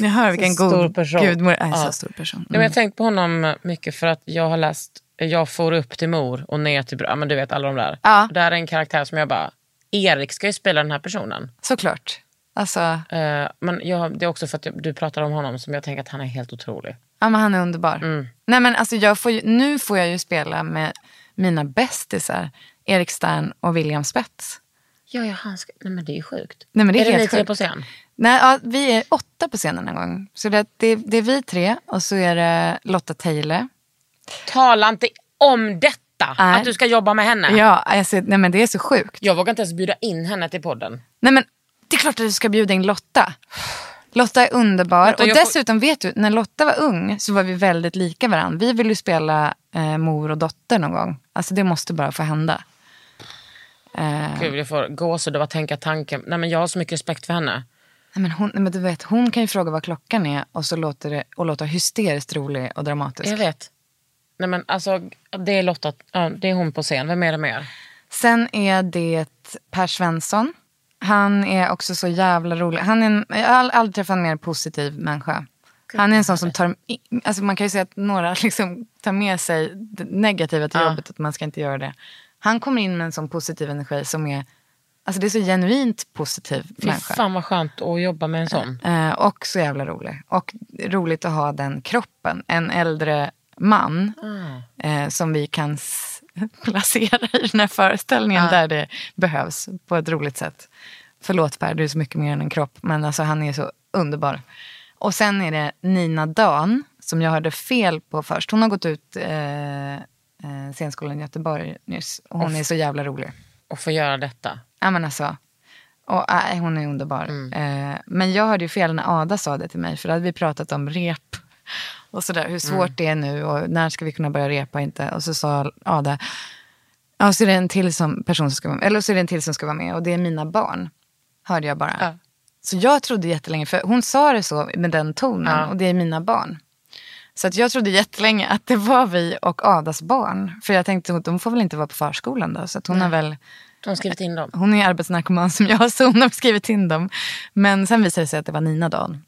Ni hör vilken god gudmor. Ja. Så stor person. Mm. Jag har tänkt på honom mycket för att jag har läst Jag får upp till mor och ner till bror. Men du vet alla de där. Ja. Det här är en karaktär som jag bara... Erik ska ju spela den här personen. Såklart. Alltså... men det är också för att du pratar om honom som jag tänker att han är helt otrolig. Ja, men han är underbar. Mm. Nej, men alltså nu får jag ju spela med mina bästisar. Erik Stern och William Spetz. Ja, han ska... Nej, men det är ju sjukt. Nej, men det är helt sjukt. Är det ni 3 på scen? Nej, vi är 8 på scenen en gång. Så det är vi 3 och så är det Lotta Taylor. Tala inte om detta. Att du ska jobba med henne. Ja, alltså, nej men det är så sjukt. Jag vågar inte ens bjuda in henne till podden. Nej men det är klart att du ska bjuda in Lotta. Lotta är underbar. Lotta, och dessutom vet du, när Lotta var ung så var vi väldigt lika varandra. Vi ville ju spela mor och dotter någon gång. Alltså det måste bara få hända. Gud, jag får gå så det var tänka tanken. Nej men jag har så mycket respekt för henne. Nej men, men du vet, hon kan ju fråga vad klockan är och så låter hysteriskt rolig och dramatisk. Jag vet. Nej men alltså, det är Lotta, det är hon på scen. Vem är det mer? Sen är det Per Svensson. Han är också så jävla rolig. Jag har aldrig träffat en mer positiv människa. God, han är en sån som tar... Alltså man kan ju säga att några liksom tar med sig det negativa till jobbet. Att man ska inte göra det. Han kommer in med en sån positiv energi som är... Alltså det är så genuint positiv människa. Fan vad skönt att jobba med en sån. Och så jävla rolig. Och roligt att ha den kroppen. En äldre... man som vi kan placera i den här föreställningen där det behövs på ett roligt sätt. Förlåt Per, du är så mycket mer än en kropp, men alltså han är så underbar. Och sen är det Nina Dan som jag hörde fel på först. Hon har gått ut scenskolan i Göteborg nyss och hon är så jävla rolig. Och får göra detta. Ja men alltså, och, hon är underbar. Mm. Men jag hörde ju fel när Ada sa det till mig, för då hade vi pratat om rep och sådär, hur svårt det är nu och när ska vi kunna börja repa inte, och så sa Ada så är det en till som person som ska vara med, eller så är det en till som ska vara med och det är mina barn, hörde jag bara. Så jag trodde jättelänge, för hon sa det så med den tonen och det är mina barn, så att jag trodde jättelänge att det var vi och Adas barn, för jag tänkte att de får väl inte vara på förskolan då, så att hon har väl de har skrivit in dem. Hon är arbetsnarkoman som jag, så hon har skrivit in dem. Men sen visade det sig att det var Nina Dan.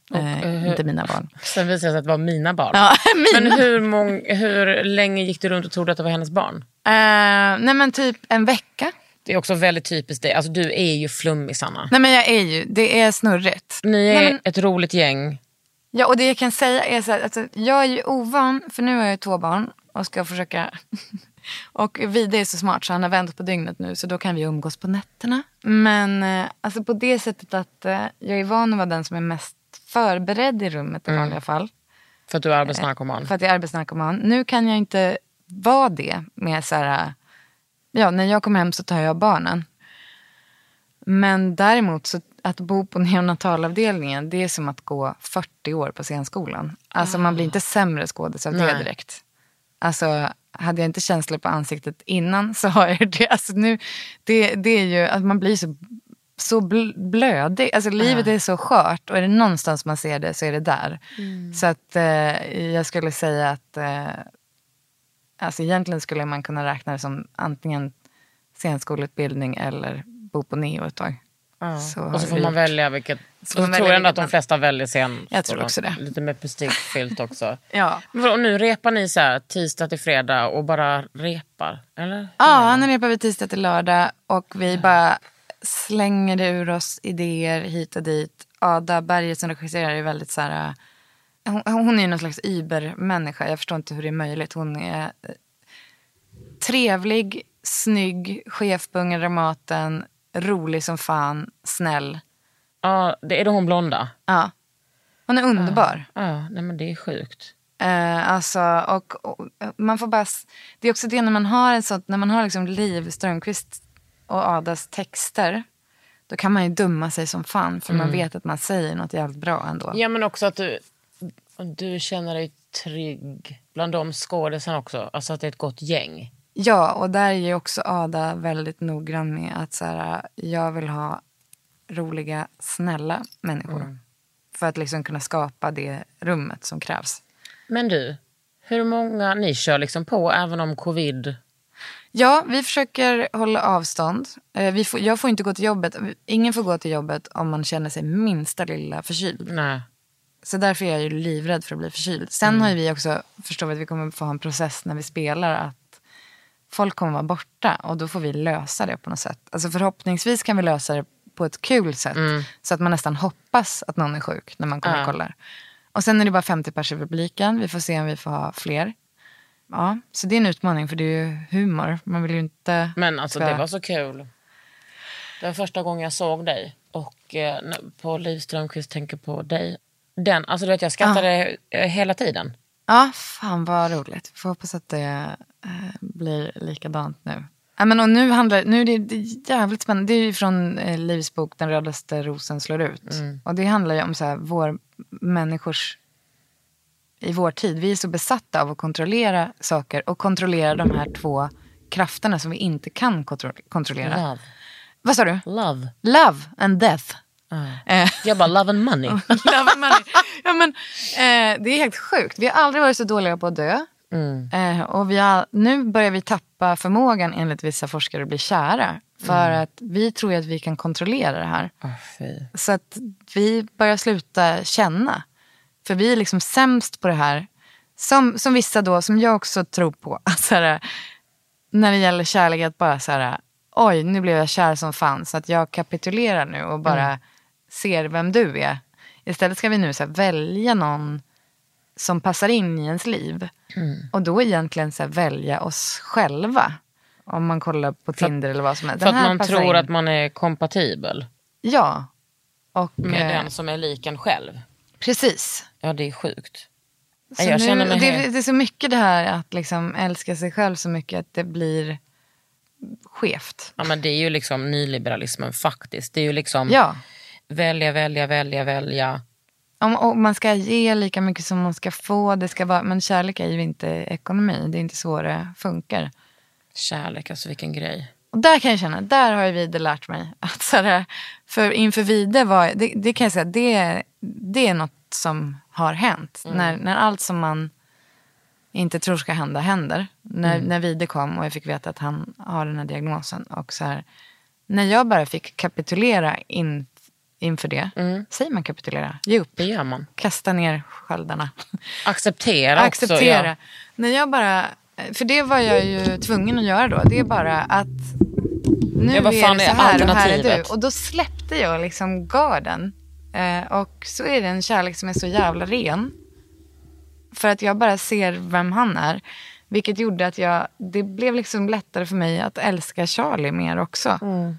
Inte mina barn. Sen visade det sig att det var mina barn. Ja, mina. Men hur länge gick du runt och trodde att det var hennes barn? Nej men typ en vecka. Det är också väldigt typiskt dig. Alltså du är ju flummig, Sanna. Nej, men jag är ju, det är snurrigt. Ni är ett roligt gäng. Ja, och det jag kan säga är så här, alltså, jag är ju ovan, för nu har jag ju 2 barn och ska försöka... Och Vide är så smart så han har vänt på dygnet nu, så då kan vi umgås på nätterna. Men alltså på det sättet att jag är van att vara den som är mest förberedd i rummet i vanliga fall. För att du är arbetsnarkoman. För att jag är arbetsnarkoman. Nu kan jag inte vara det med så här... Ja, när jag kommer hem så tar jag barnen. Men däremot så att bo på neonatalavdelningen, det är som att gå 40 år på scenskolan. Alltså man blir inte sämre skådis av det direkt. Alltså hade jag inte känslor på ansiktet innan så har jag det. Alltså nu, det är ju att man blir så blödig. Alltså livet är så skört och är det någonstans man ser det så är det där. Mm. Så att jag skulle säga att... Alltså egentligen skulle man kunna räkna det som antingen senskolutbildning eller bo på neo ett tag. Ja. Och så får man välja vilket... Så tror jag ändå att de flesta väljer sen. Jag tror också det. Lite med prestigefyllt också. Ja. Och nu repar ni så här tisdag till fredag och bara repar, eller? Ja, nu repar vi tisdag till lördag och vi bara slänger det ur oss idéer hit och dit. Ada Berger som regisserar är väldigt så här... Hon är ju någon slags ybermänniska. Jag förstår inte hur det är möjligt. Hon är trevlig, snygg, chef på Unga Dramaten, rolig som fan, snäll. Ja, det är då hon blonda. Ja. Hon är underbar. Ja, nej men det är sjukt. Alltså, och man får bara... Det är också det när man har en sån... När man har liksom Liv Strömqvist och Adas texter... Då kan man ju dumma sig som fan. För man vet att man säger något jävligt bra ändå. Ja, men också att du känner dig trygg bland de skådespelarna också. Alltså att det är ett gott gäng. Ja, och där är ju också Ada väldigt noggrann med att så här, jag vill ha roliga, snälla människor. Mm. För att liksom kunna skapa det rummet som krävs. Men du, hur många ni kör liksom på även om covid... Ja, vi försöker hålla avstånd. Jag får inte gå till jobbet. Ingen får gå till jobbet om man känner sig minsta lilla förkyld. Nej. Så därför är jag ju livrädd för att bli förkyld. Sen har ju vi också förstått att vi kommer få ha en process när vi spelar att folk kommer vara borta och då får vi lösa det på något sätt. Alltså förhoppningsvis kan vi lösa det på ett kul sätt så att man nästan hoppas att någon är sjuk när man kommer och kollar. Och sen är det bara 50 pers i publiken. Vi får se om vi får ha fler. Ja, så det är en utmaning för det är ju humor. Man vill ju inte... Men alltså det var så kul. Det var första gången jag såg dig och på Liv Strömqvist tänker på dig. Den, alltså du vet, jag skrattade hela tiden. Ja, fan vad roligt. Får hoppas att det blir likadant nu. Ja, men och nu är det jävligt spännande. Det är ju från Livs bok Den rödaste rosen slår ut. Mm. Och det handlar ju om så här, vår människors... I vår tid, vi är så besatta av att kontrollera saker och kontrollera de här 2 krafterna som vi inte kan kontrollera. Love. Vad sa du? Love and death. Jag bara love and money. Love and money. Ja, men, det är helt sjukt. Vi har aldrig varit så dåliga på att dö. Och nu börjar vi tappa förmågan enligt vissa forskare att bli kära. För att vi tror att vi kan kontrollera det här. Så att vi börjar sluta känna. För vi är liksom sämst på det här. Som vissa då, som jag också tror på. Så här, när det gäller kärlek att bara så här... Oj, nu blev jag kär som fan. Så att jag kapitulerar nu och bara ser vem du är. Istället ska vi nu så här, välja någon som passar in i ens liv. Och då egentligen så här, välja oss själva. Om man kollar på Tinder eller vad som helst. För att man tror att man är kompatibel. Ja. Och, med den som är lik en själv. Precis. Ja, det är sjukt. Så jag känner mig det är så mycket det här att liksom älska sig själv så mycket att det blir skevt. Ja, men det är ju liksom nyliberalismen faktiskt. Det är ju liksom välja. Och man ska ge lika mycket som man ska få. Det ska vara, men kärlek är ju inte ekonomi. Det är inte så det funkar. Kärlek, alltså vilken grej. Och där kan jag känna, där har ju Vide lärt mig att så här, för inför Vide var det kan jag säga, det är något som har hänt. När allt som man inte tror ska hända händer. När Vide kom och jag fick veta att han har den här diagnosen och så här, när jag bara fick kapitulera inför det. Säger man kapitulera? Ge upp. Det gör man. Kasta ner sköldarna. Acceptera. Ja. När jag bara... För det var jag ju tvungen att göra då. Det är bara att nu jag, vad fan är det så här och här är du. Och då släppte jag liksom garden. Och så är det en kärlek som är så jävla ren. För att jag bara ser vem han är. Vilket gjorde att det blev liksom lättare för mig att älska Charlie mer också. Mm.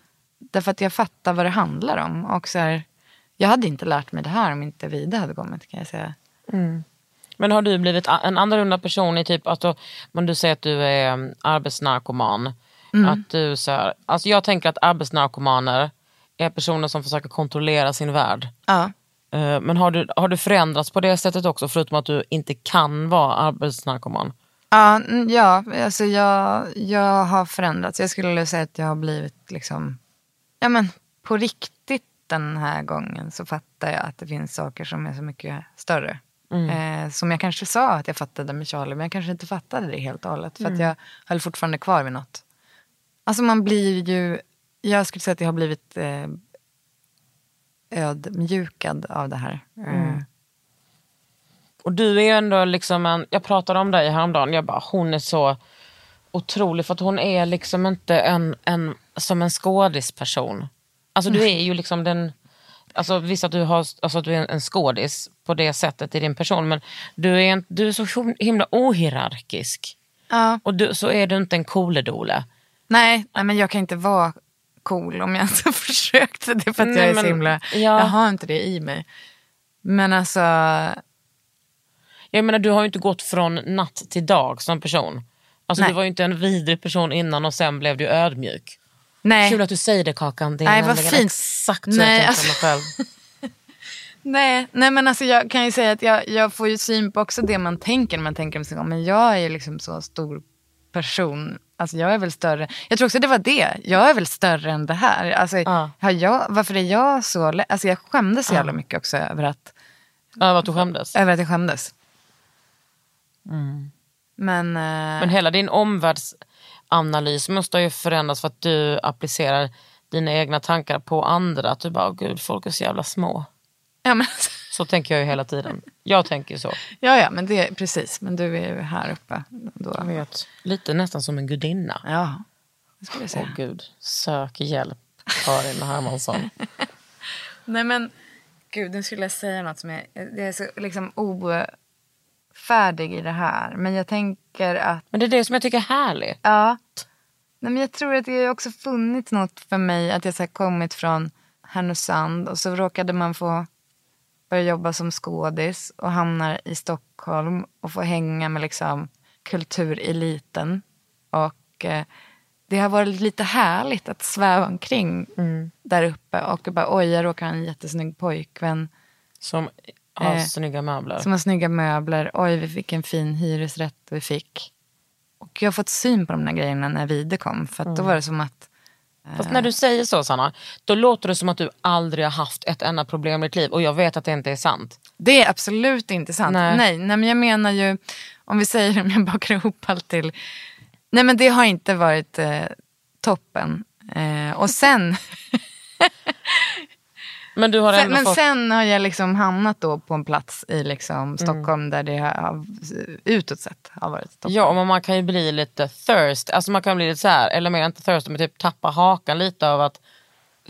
Därför att jag fattar vad det handlar om. Och så här, jag hade inte lärt mig det här om inte Vide hade kommit, kan jag säga. Mm. Men har du blivit en annorlunda person i typ att men du säger att du är arbetsnarkoman. Mm. Att du så här, alltså jag tänker att arbetsnarkomaner är personer som försöker kontrollera sin värld. Ja. Men har du förändrats på det sättet också, förutom att du inte kan vara arbetsnarkoman? Ja, alltså jag har förändrats. Jag skulle säga att jag har blivit liksom, ja men på riktigt den här gången så fattar jag att det finns saker som är så mycket större. Mm. Som jag kanske sa att jag fattade med Charlie, men jag kanske inte fattade det helt och hållet. För att jag höll fortfarande kvar vid något. Alltså man blir ju, jag skulle säga att jag har blivit ödmjukad av det här. Och du är ju ändå liksom jag pratade om dig häromdagen, jag bara, hon är så otrolig för att hon är liksom inte en som en skådisperson. Alltså du är ju liksom den, alltså visst att du har, alltså att du är en skådis på det sättet i din person, men du är så himla ohierarkisk. Ja. Och så är du inte en cooledole. Nej, men jag kan inte vara cool om jag inte försökte det, för att jag är så himla, jag har inte det i mig. Men alltså, jag menar, du har ju inte gått från natt till dag som person. Alltså du var ju inte en vidrig person innan och sen blev du ödmjuk. Nej. Kul att du säger det, Kakan. Det är nej, vad fint. Exakt så jag tänkte mig själv. nej, men alltså jag kan ju säga att jag får ju syn på också det man tänker när man tänker om sig. Men jag är ju liksom så stor person. Alltså jag är väl större. Jag tror också det var det. Jag är väl större än det här. Alltså varför är jag så? Alltså jag skämdes jävla mycket också över att jag skämdes. Mm. Men hela din omvärldsanalys måste ju förändras för att du applicerar dina egna tankar på andra. Att du bara, gud, folk är så jävla små. Ja, men så tänker jag ju hela tiden. Jag tänker ju så. Ja, men det är precis. Men du är ju här uppe. Då. Jag vet. Lite nästan som en gudinna. Ja, det skulle jag säga. Åh gud, sök hjälp, Kakan Hermansson. Nej, men gud, nu skulle jag säga något som det är så liksom färdig i det här, men jag tänker att... Men det är det som jag tycker är härligt. Ja. Nej, men jag tror att det har också funnits något för mig, att jag så här kommit från Härnösand och så råkade man få börja jobba som skådis och hamnar i Stockholm och få hänga med liksom kultureliten, och det har varit lite härligt att sväva omkring där uppe och bara, oj, jag råkar ha en jättesnygg pojkvän som... snygga möbler. Som har snygga möbler. Oj, vi fick en fin hyresrätt vi fick. Och jag har fått syn på de där grejerna när Vide kom. För att då var det som att... Fast när du säger så, Sanna, då låter det som att du aldrig har haft ett enda problem i ditt liv. Och jag vet att det inte är sant. Det är absolut inte sant. Nej, men jag menar ju... Om vi säger, om jag bakar ihop allt till... Nej, men det har inte varit toppen. Och sen... Men sen har jag liksom hamnat då på en plats i liksom Stockholm där det har, utåt sett har varit Stockholm. Ja, men man kan ju bli lite thirsty. Alltså man kan bli lite så här, eller mer inte thirsty, men typ tappa hakan lite av att,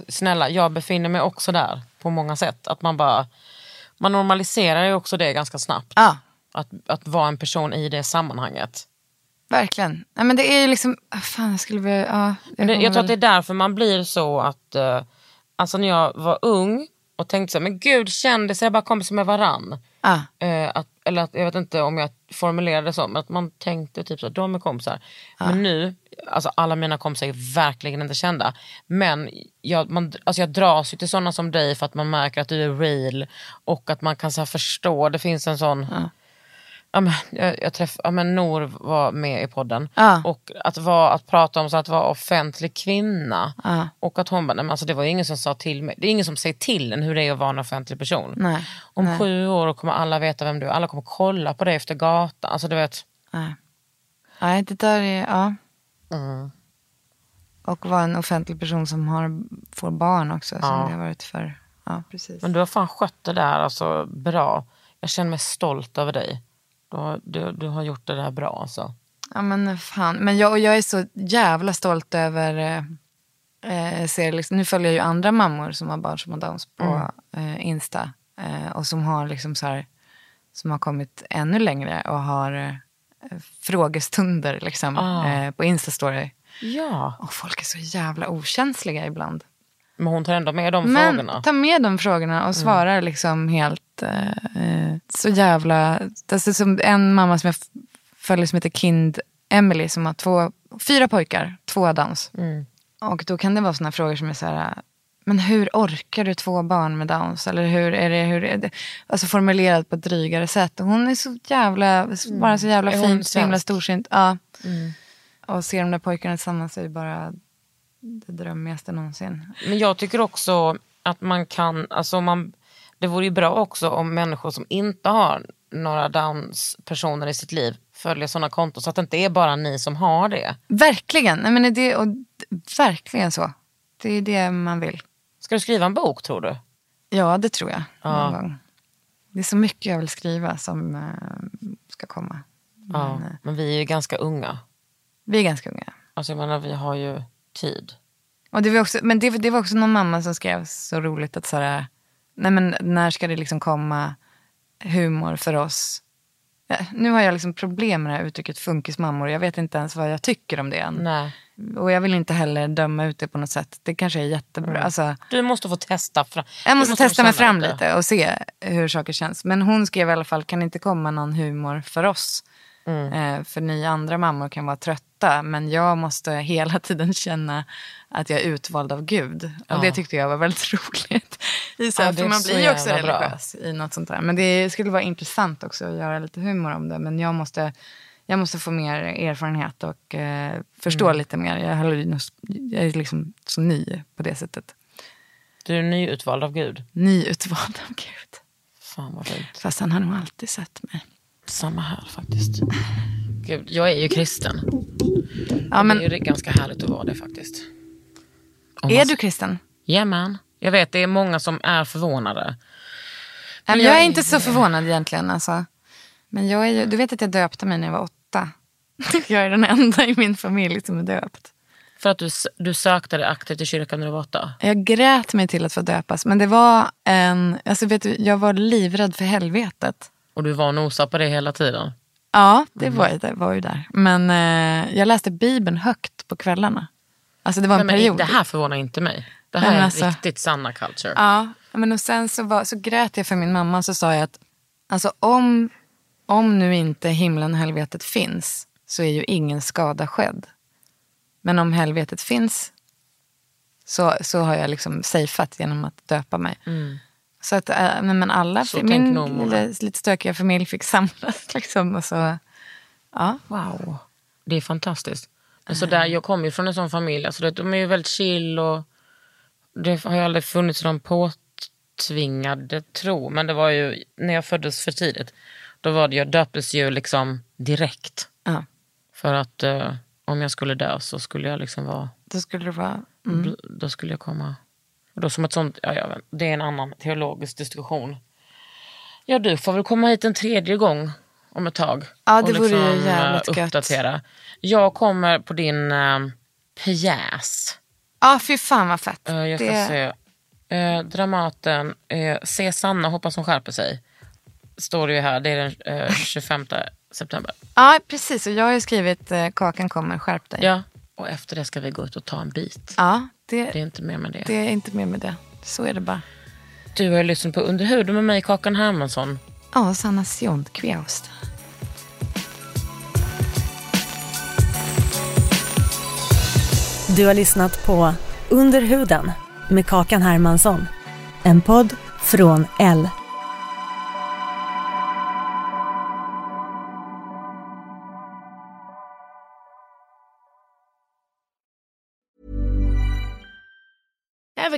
snälla, jag befinner mig också där på många sätt. Att man bara, man normaliserar ju också det ganska snabbt. Ja. Att vara en person i det sammanhanget. Verkligen. Ja, men det är ju liksom, fan, jag skulle vilja... Ja, jag tror att det är därför man blir så att... Alltså när jag var ung och tänkte så här, men gud, kände sig jag bara kompisar med varann. Jag vet inte om jag formulerade det så, men att man tänkte typ så här, de är kompisar. Men nu, alltså alla mina kompisar är verkligen inte kända. Men jag dras ju till sådana som dig för att man märker att du är real. Och att man kan så här förstå, det finns en sån... Jag Nor var med i podden och att prata om så att vara offentlig kvinna och att hon bara, nej, men alltså det var ju ingen som sa till mig, det är ingen som säger till en hur det är att vara en offentlig person. Nej. Om 7 år kommer alla veta vem du är, alla kommer kolla på dig efter gatan, alltså du vet. Nej, det där är och vara en offentlig person som får barn också som det har varit för. Ja, precis. Men du har fan skött det där alltså bra. Jag känner mig stolt över dig. Du har gjort det där bra alltså. Ja, men fan. Men jag är så jävla stolt över ser liksom, nu följer jag ju andra mammor som har barn som har Downs på Insta och som har liksom så här, som har kommit ännu längre och har frågestunder liksom på Insta-story. Ja. Och folk är så jävla okänsliga ibland. Men hon tar ändå med de frågorna. Men tar med de frågorna och svarar liksom helt så jävla... Det är som en mamma som jag följer som heter Kind Emily som har 4 pojkar, 2 Downs. Mm. Och då kan det vara såna frågor som är så här... Men hur orkar du 2 barn med Downs? Eller hur är det? Alltså formulerat på ett drygare sätt. Hon är så jävla... Bara så jävla fint, så himla storsint. Ja. Mm. Och ser de där pojkarna tillsammans är bara... det drömmigaste någonsin. Men jag tycker också att man kan, alltså man, det vore ju bra också om människor som inte har några Downs-personer i sitt liv följer sådana konton så att det inte är bara ni som har det. Verkligen, jag menar det, och verkligen så. Det är det man vill. Ska du skriva en bok, tror du? Ja, det tror jag. Ja. Någon gång. Det är så mycket jag vill skriva som ska komma. Ja, men vi är ju ganska unga. Vi är ganska unga. Alltså jag menar, vi har ju tid. Och det var också, men det var också någon mamma som skrev så roligt att så här, nej men när ska det liksom komma humor för oss? Ja, nu har jag liksom problem med det här uttrycket funkismammor. Jag vet inte ens vad jag tycker om det än. Nej. Och jag vill inte heller döma ut det på något sätt. Det kanske är jättebra. Mm. Alltså, du måste få testa fram. Jag måste testa mig fram lite och se hur saker känns. Men hon skrev i alla fall, kan inte komma någon humor för oss? För ni andra mammor kan vara trötta, men jag måste hela tiden känna att jag är utvald av Gud. Ja. Och det tyckte jag var väldigt roligt. För man blir ju också religiös i något sånt där. Men det skulle vara intressant också att göra lite humor om det. Men jag måste få mer erfarenhet och förstå lite mer. Jag är liksom så ny på det sättet. Du är nyutvald av Gud. Nyutvald av Gud. Fan vad fint. Fast han har nog alltid sett mig. Samma här faktiskt. Gud, jag är ju kristen. Ja, men... Det är ju ganska härligt att vara det faktiskt. Är du kristen? Jajamän. Jag vet, det är många som är förvånade. Men jag är inte så förvånad egentligen. Alltså. Men jag är ju... Du vet att jag döpte mig när jag var 8. Jag är den enda i min familj som är döpt. För att du sökte dig aktivt i kyrkan när du var 8? Jag grät mig till att få döpas. Men det var en... Alltså vet du, jag var livrädd för helvetet. Och du var nosad på det hela tiden? Ja, det var ju där. Men jag läste Bibeln högt på kvällarna. Alltså det var en period. Det här förvånar inte mig. Det här är alltså, riktigt sanna culture. Ja, men och sen så grät jag för min mamma. Så sa jag att alltså, om nu inte himlen och helvetet finns så är ju ingen skada skedd. Men om helvetet finns så har jag liksom safeat genom att döpa mig. Mm. Så att men alla så min lite stökiga familj fick samlas liksom och så ja, wow. Det är fantastiskt. Alltså där jag kommer ju från en sån familj, alltså de är ju väldigt chill och det har ju aldrig funnits någon påtvingade tro, men det var ju när jag föddes för tidigt. Då var det, jag döptes ju liksom direkt. För att om jag skulle dö så skulle jag liksom vara då skulle jag komma. Och då som ett sånt, det är en annan teologisk diskussion. Ja, du får väl komma hit en 3:e gång om ett tag. Ja, det vore liksom ju jävligt uppdatera. Gött. Jag kommer på din pjäs. Ja, fy fan vad fett. Jag ska se. Dramaten, se Sanna, hoppas hon skärper sig. Står det ju här, det är den 25 september. Ja, precis. Och jag har ju skrivit Kakan kommer, skärp dig. Ja, och efter det ska vi gå ut och ta en bit. Ja. Det är inte mer med det. Det är inte mer med det. Så är det bara. Du har ju lyssnat på Under huden med mig, Kakan Hermansson. Ja, Sanna Sundqvist. Du har lyssnat på Under huden med Kakan Hermansson. En podd från L. Ever